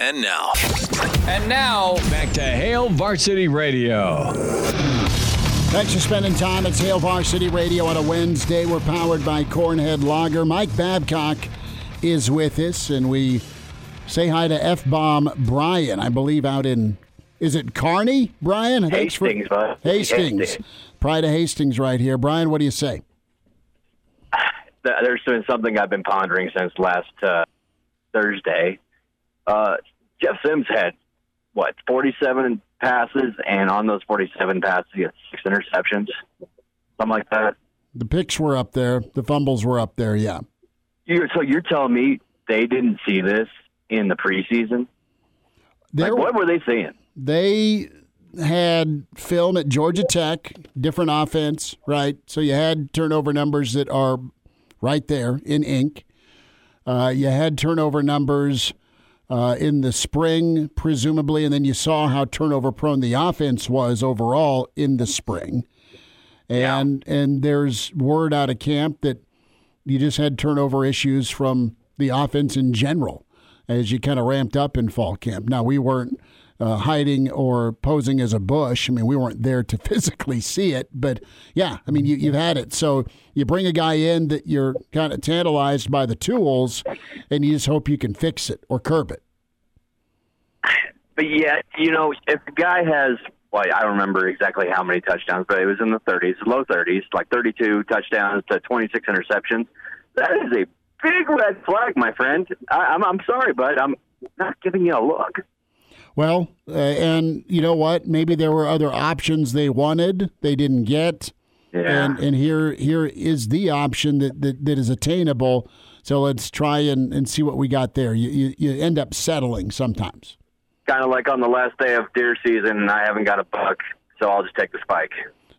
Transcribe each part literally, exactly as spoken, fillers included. And now. And now, back to Hail Varsity Radio. Thanks for spending time. It's Hail Varsity Radio on a Wednesday. We're powered by Cornhead Lager. Mike Babcock is with us, and we say hi to F-Bomb Brian, I believe out in, is it Kearney, Brian? Thanks Hastings, for, bud. Hastings. Hastings. Pride of Hastings right here. Brian, what do you say? There's been something I've been pondering since last uh, Thursday. Uh, Jeff Sims had, what, forty-seven passes, and on those forty-seven passes, he had six interceptions, something like that. The picks were up there. The fumbles were up there, yeah. You're, so you're telling me they didn't see this in the preseason? Like, what were they seeing? They had film at Georgia Tech, different offense, right? So you had turnover numbers that are right there in ink. Uh, you had turnover numbers uh, in the spring, presumably, and then you saw how turnover-prone the offense was overall in the spring. And yeah. and there's word out of camp that you just had turnover issues from the offense in general as you kind of ramped up in fall camp. Now, we weren't uh, hiding or posing as a bush. I mean, we weren't there to physically see it. But, yeah, I mean, you, you've had it. So you bring a guy in that you're kind of tantalized by the tools, and you just hope you can fix it or curb it. But, yeah, you know, if the guy has, well, I don't remember exactly how many touchdowns, but it was in the thirties, low thirties, like thirty-two touchdowns to twenty-six interceptions. That is a big red flag, my friend. I, I'm I'm sorry, bud. I'm not giving you a look. Well, uh, and you know what? Maybe there were other options they wanted they didn't get. Yeah. And and here here is the option that, that, that is attainable. So let's try and, and see what we got there. You, you you end up settling sometimes. Kind of like on the last day of deer season, and I haven't got a buck, so I'll just take the spike.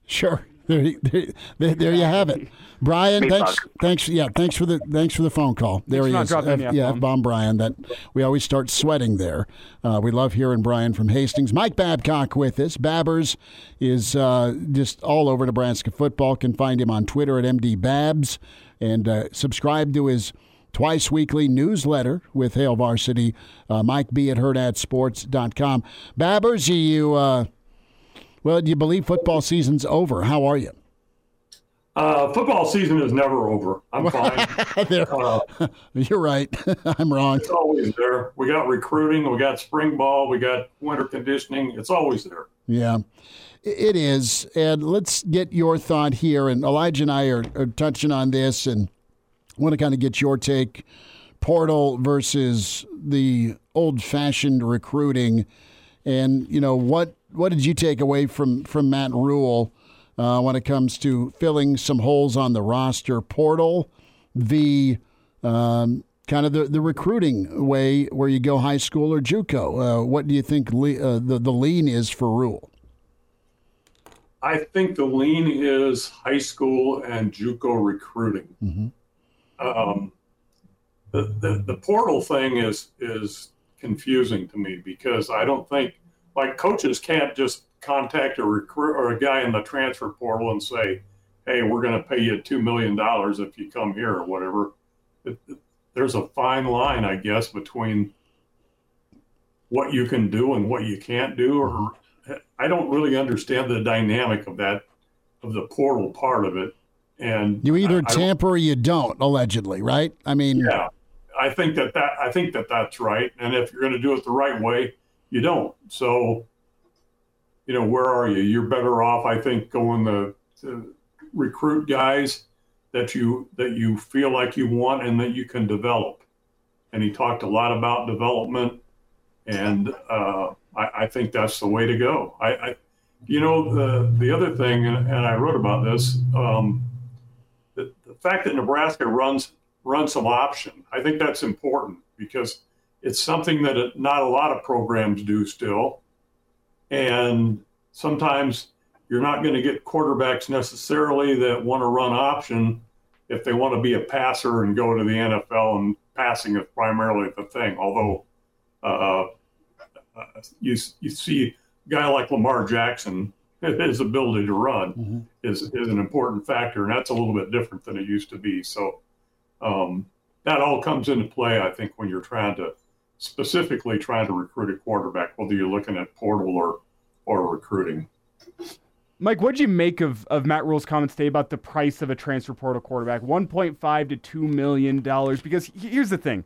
Sure. There, there, there you have it, Brian. Me thanks, fuck. thanks. Yeah, thanks for the thanks for the phone call. There it's he is. F, yeah, F bomb Brian. That we always start sweating there. Uh, we love hearing Brian from Hastings. Mike Babcock with us. Babbers is uh, just all over Nebraska football. Can find him on Twitter at MDBabs and uh, subscribe to his twice weekly newsletter with Hail Varsity. Uh, Mike B at herd at sports dot com. Babbers, you. Uh, Well, do you believe football season's over? How are you? Uh, football season is never over. I'm fine. uh, You're right. I'm wrong. It's always there. We got recruiting. We got spring ball. We got winter conditioning. It's always there. Yeah, it is. And let's get your thought here. And Elijah and I are, are touching on this and want to kind of get your take. Portal versus the old-fashioned recruiting. And, you know, what What did you take away from, from Matt Rhule uh, when it comes to filling some holes on the roster portal, the um, kind of the, the recruiting way where you go high school or JUCO? Uh, what do you think le- uh, the, the lean is for Rhule? I think the lean is high school and JUCO recruiting. Mm-hmm. Um, the, the the portal thing is is confusing to me because I don't think like coaches can't just contact a recruit or a guy in the transfer portal and say, hey, we're going to pay you two million dollars if you come here or whatever. It, it, there's a fine line, I guess, between what you can do and what you can't do. Or I don't really understand the dynamic of that, of the portal part of it. And you either I, tamper I or you don't, allegedly, right? I mean, yeah, I think that, that I think that that's right. And if you're going to do it the right way, you don't. So, you know, where are you? You're better off, I think, going to, to recruit guys that you that you feel like you want and that you can develop. And he talked a lot about development, and uh, I, I think that's the way to go. I, I you know, the the other thing, and, and I wrote about this, um, the, the fact that Nebraska runs runs some option. I think that's important because it's something that not a lot of programs do still. And sometimes you're not going to get quarterbacks necessarily that want to run option if they want to be a passer and go to the N F L, and passing is primarily the thing. Although uh, uh, you you see a guy like Lamar Jackson, his ability to run mm-hmm. is, is an important factor. And that's a little bit different than it used to be. So um, that all comes into play, I think, when you're trying to specifically trying to recruit a quarterback, whether you're looking at portal or or recruiting. Mike, what did you make of, of Matt Rhule's comments today about the price of a transfer portal quarterback, one point five to two million dollars? Because here's the thing.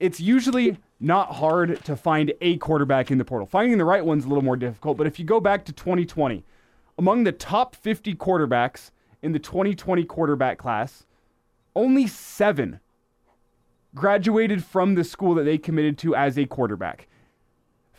It's usually not hard to find a quarterback in the portal. Finding the right one's a little more difficult, but if you go back to twenty twenty, among the top fifty quarterbacks in the twenty twenty quarterback class, only seven graduated from the school that they committed to as a quarterback.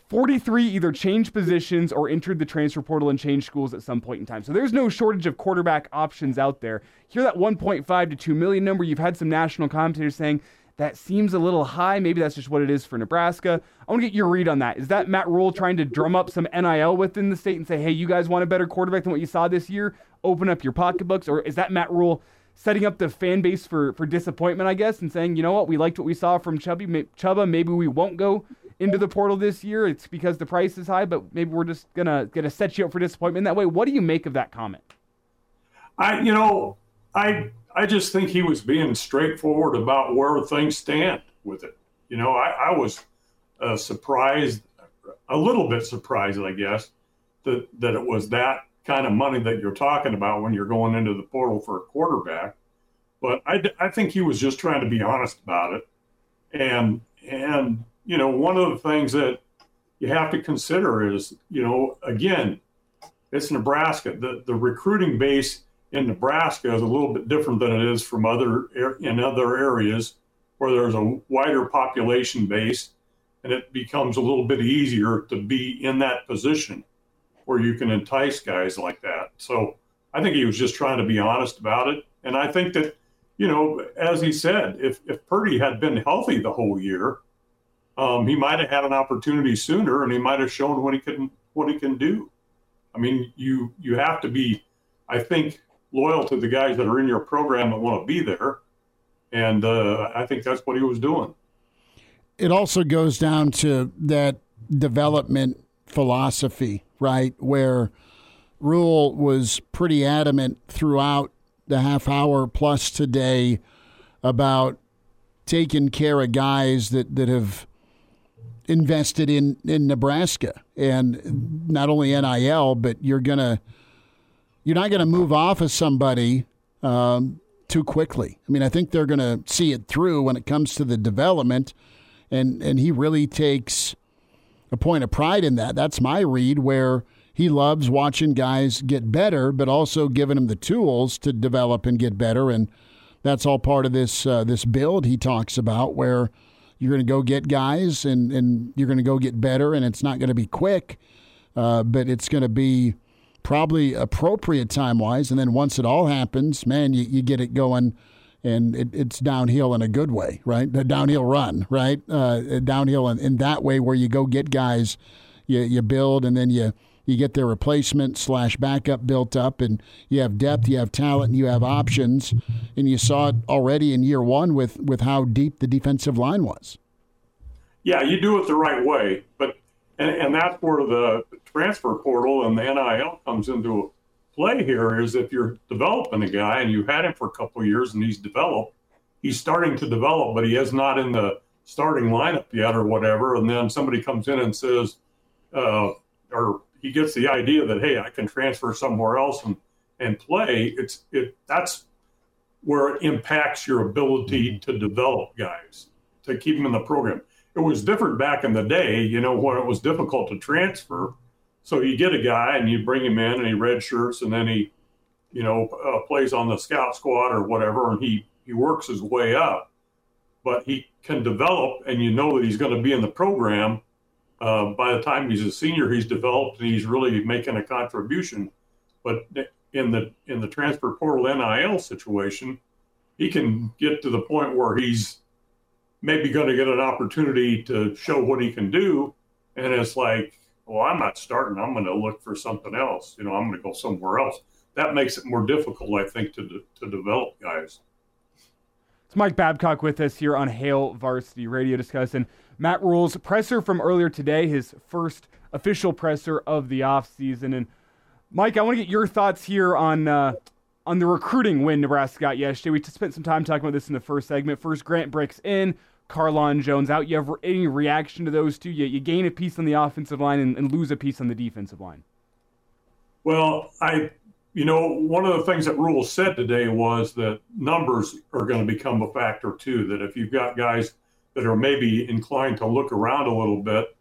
forty-three either changed positions or entered the transfer portal and changed schools at some point in time. So there's no shortage of quarterback options out there. Hear that one point five to two million number. You've had some national commentators saying that seems a little high. Maybe that's just what it is for Nebraska. I want to get your read on that. Is that Matt Rhule trying to drum up some N I L within the state and say, hey, you guys want a better quarterback than what you saw this year? Open up your pocketbooks. Or is that Matt Rhule setting up the fan base for, for disappointment, I guess, and saying, you know what, we liked what we saw from Chubby Chuba. Maybe we won't go into the portal this year. It's because the price is high, but maybe we're just gonna gonna set you up for disappointment that way. What do you make of that comment? I, you know, I I just think he was being straightforward about where things stand with it. You know, I, I was uh, surprised, a little bit surprised, I guess, that that it was that kind of money that you're talking about when you're going into the portal for a quarterback. But I, I think he was just trying to be honest about it, and and. You know, one of the things that you have to consider is, you know, again, it's Nebraska. The the recruiting base in Nebraska is a little bit different than it is from other in other areas where there's a wider population base, and it becomes a little bit easier to be in that position where you can entice guys like that. So I think he was just trying to be honest about it. And I think that, you know, as he said, if if Purdy had been healthy the whole year, Um, he might have had an opportunity sooner, and he might have shown what he can what he can do. I mean, you you have to be, I think, loyal to the guys that are in your program that want to be there, and uh, I think that's what he was doing. It also goes down to that development philosophy, right? Where Rhule was pretty adamant throughout the half hour plus today about taking care of guys that that have invested in, in Nebraska, and not only N I L, but you're gonna you're not gonna move off of somebody um, too quickly. I mean, I think they're gonna see it through when it comes to the development, and and he really takes a point of pride in that. That's my read, where he loves watching guys get better, but also giving them the tools to develop and get better, and that's all part of this uh, this build he talks about, where you're going to go get guys and, and you're going to go get better, and it's not going to be quick, uh, but it's going to be probably appropriate time-wise. And then once it all happens, man, you, you get it going, and it, it's downhill in a good way, right? The downhill run, right? Uh, downhill in, in that way where you go get guys, you, you build, and then you, you get their replacement slash backup built up, and you have depth, you have talent, and you have options. And you saw it already in year one with, with how deep the defensive line was. Yeah, you do it the right way. But and, and that's where the transfer portal and the N I L comes into play here, is if you're developing a guy and you had him for a couple of years and he's developed, he's starting to develop, but he is not in the starting lineup yet or whatever. And then somebody comes in and says, uh, or he gets the idea that, hey, I can transfer somewhere else and, and play. It's it that's where it impacts your ability to develop guys, to keep them in the program. It was different back in the day, you know, when it was difficult to transfer. So you get a guy and you bring him in and he redshirts, and then he, you know, uh, plays on the scout squad or whatever, and he, he works his way up. But he can develop, and you know that he's going to be in the program. Uh, by the time he's a senior, he's developed and he's really making a contribution. But in the in the transfer portal N I L situation, he can get to the point where he's maybe going to get an opportunity to show what he can do. And it's like, well, I'm not starting. I'm going to look for something else. You know, I'm going to go somewhere else. That makes it more difficult, I think, to de- to develop guys. It's Mike Babcock with us here on Hail Varsity Radio discussing Matt Rhule's presser from earlier today, his first official presser of the offseason. And, Mike, I want to get your thoughts here on uh, on the recruiting win Nebraska got yesterday. We spent some time talking about this in the first segment. First, Grant breaks in. Carlon Jones out. You have any reaction to those two? You, you gain a piece on the offensive line and, and lose a piece on the defensive line. Well, I, you know, one of the things that Rhule said today was that numbers are going to become a factor too, that if you've got guys that are maybe inclined to look around a little bit,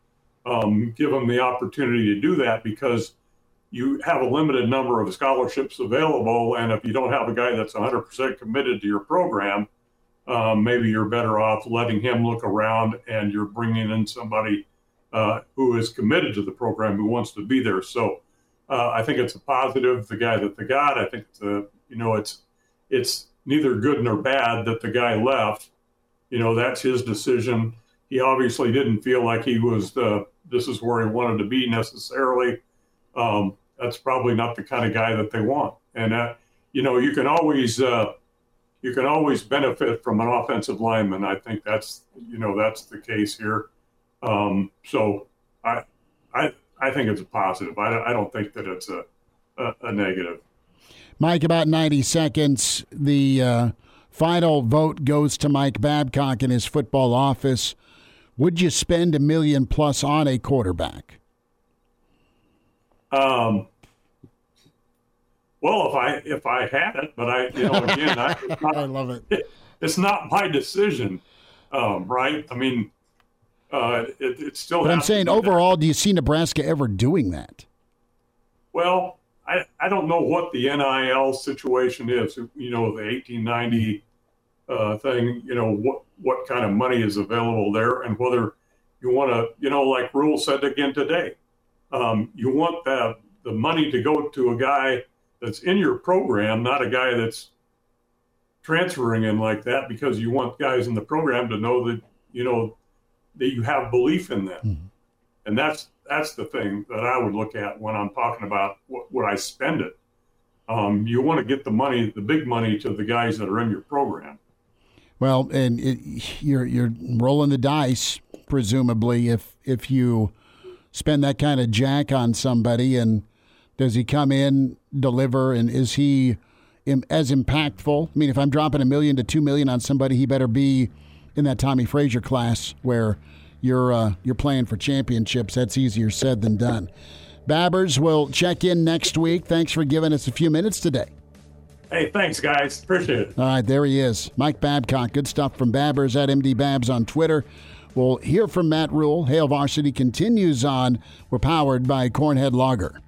um, give them the opportunity to do that, because you have a limited number of scholarships available. And if you don't have a guy that's one hundred percent committed to your program, Um, maybe you're better off letting him look around, and you're bringing in somebody uh, who is committed to the program, who wants to be there. So uh, I think it's a positive, the guy that they got. I think, it's a, you know, it's it's neither good nor bad that the guy left. You know, that's his decision. He obviously didn't feel like he was the, this is where he wanted to be necessarily. Um, that's probably not the kind of guy that they want. And, uh, you know, you can always uh, – You can always benefit from an offensive lineman. I think that's, you know, that's the case here. Um, so I, I, I think it's a positive. I don't, I don't think that it's a, a, a negative. Mike, about ninety seconds. The uh, final vote goes to Mike Babcock in his football office. Would you spend a million plus on a quarterback? Um. Well, if I if I had it, but I, you know, again, I, it's not, I love it. it. It's not my decision, um, right? I mean, uh, it, it's still. But I'm saying, overall, do you see Nebraska ever doing that? Well, I, I don't know what the N I L situation is. You know, the eighteen ninety uh, thing. You know, what what kind of money is available there, and whether you want to, you know, like Rhule said again today, um, you want the the money to go to a guy that's in your program, not a guy that's transferring in like that, because you want guys in the program to know that, you know, that you have belief in them. Mm-hmm. And that's, that's the thing that I would look at when I'm talking about what would I spend it. Um, you want to get the money, the big money, to the guys that are in your program. Well, and it, you're, you're rolling the dice, presumably, if, if you spend that kind of jack on somebody. And does he come in, deliver, and is he im- as impactful? I mean, if I'm dropping a million to two million on somebody, he better be in that Tommy Frazier class where you're uh, you're playing for championships. That's easier said than done. Babbers, will check in next week. Thanks for giving us a few minutes today. Hey, thanks, guys. Appreciate it. All right, there he is, Mike Babcock. Good stuff from Babbers at MDBabs on Twitter. We'll hear from Matt Rhule. Hail Varsity continues on. We're powered by Cornhead Lager.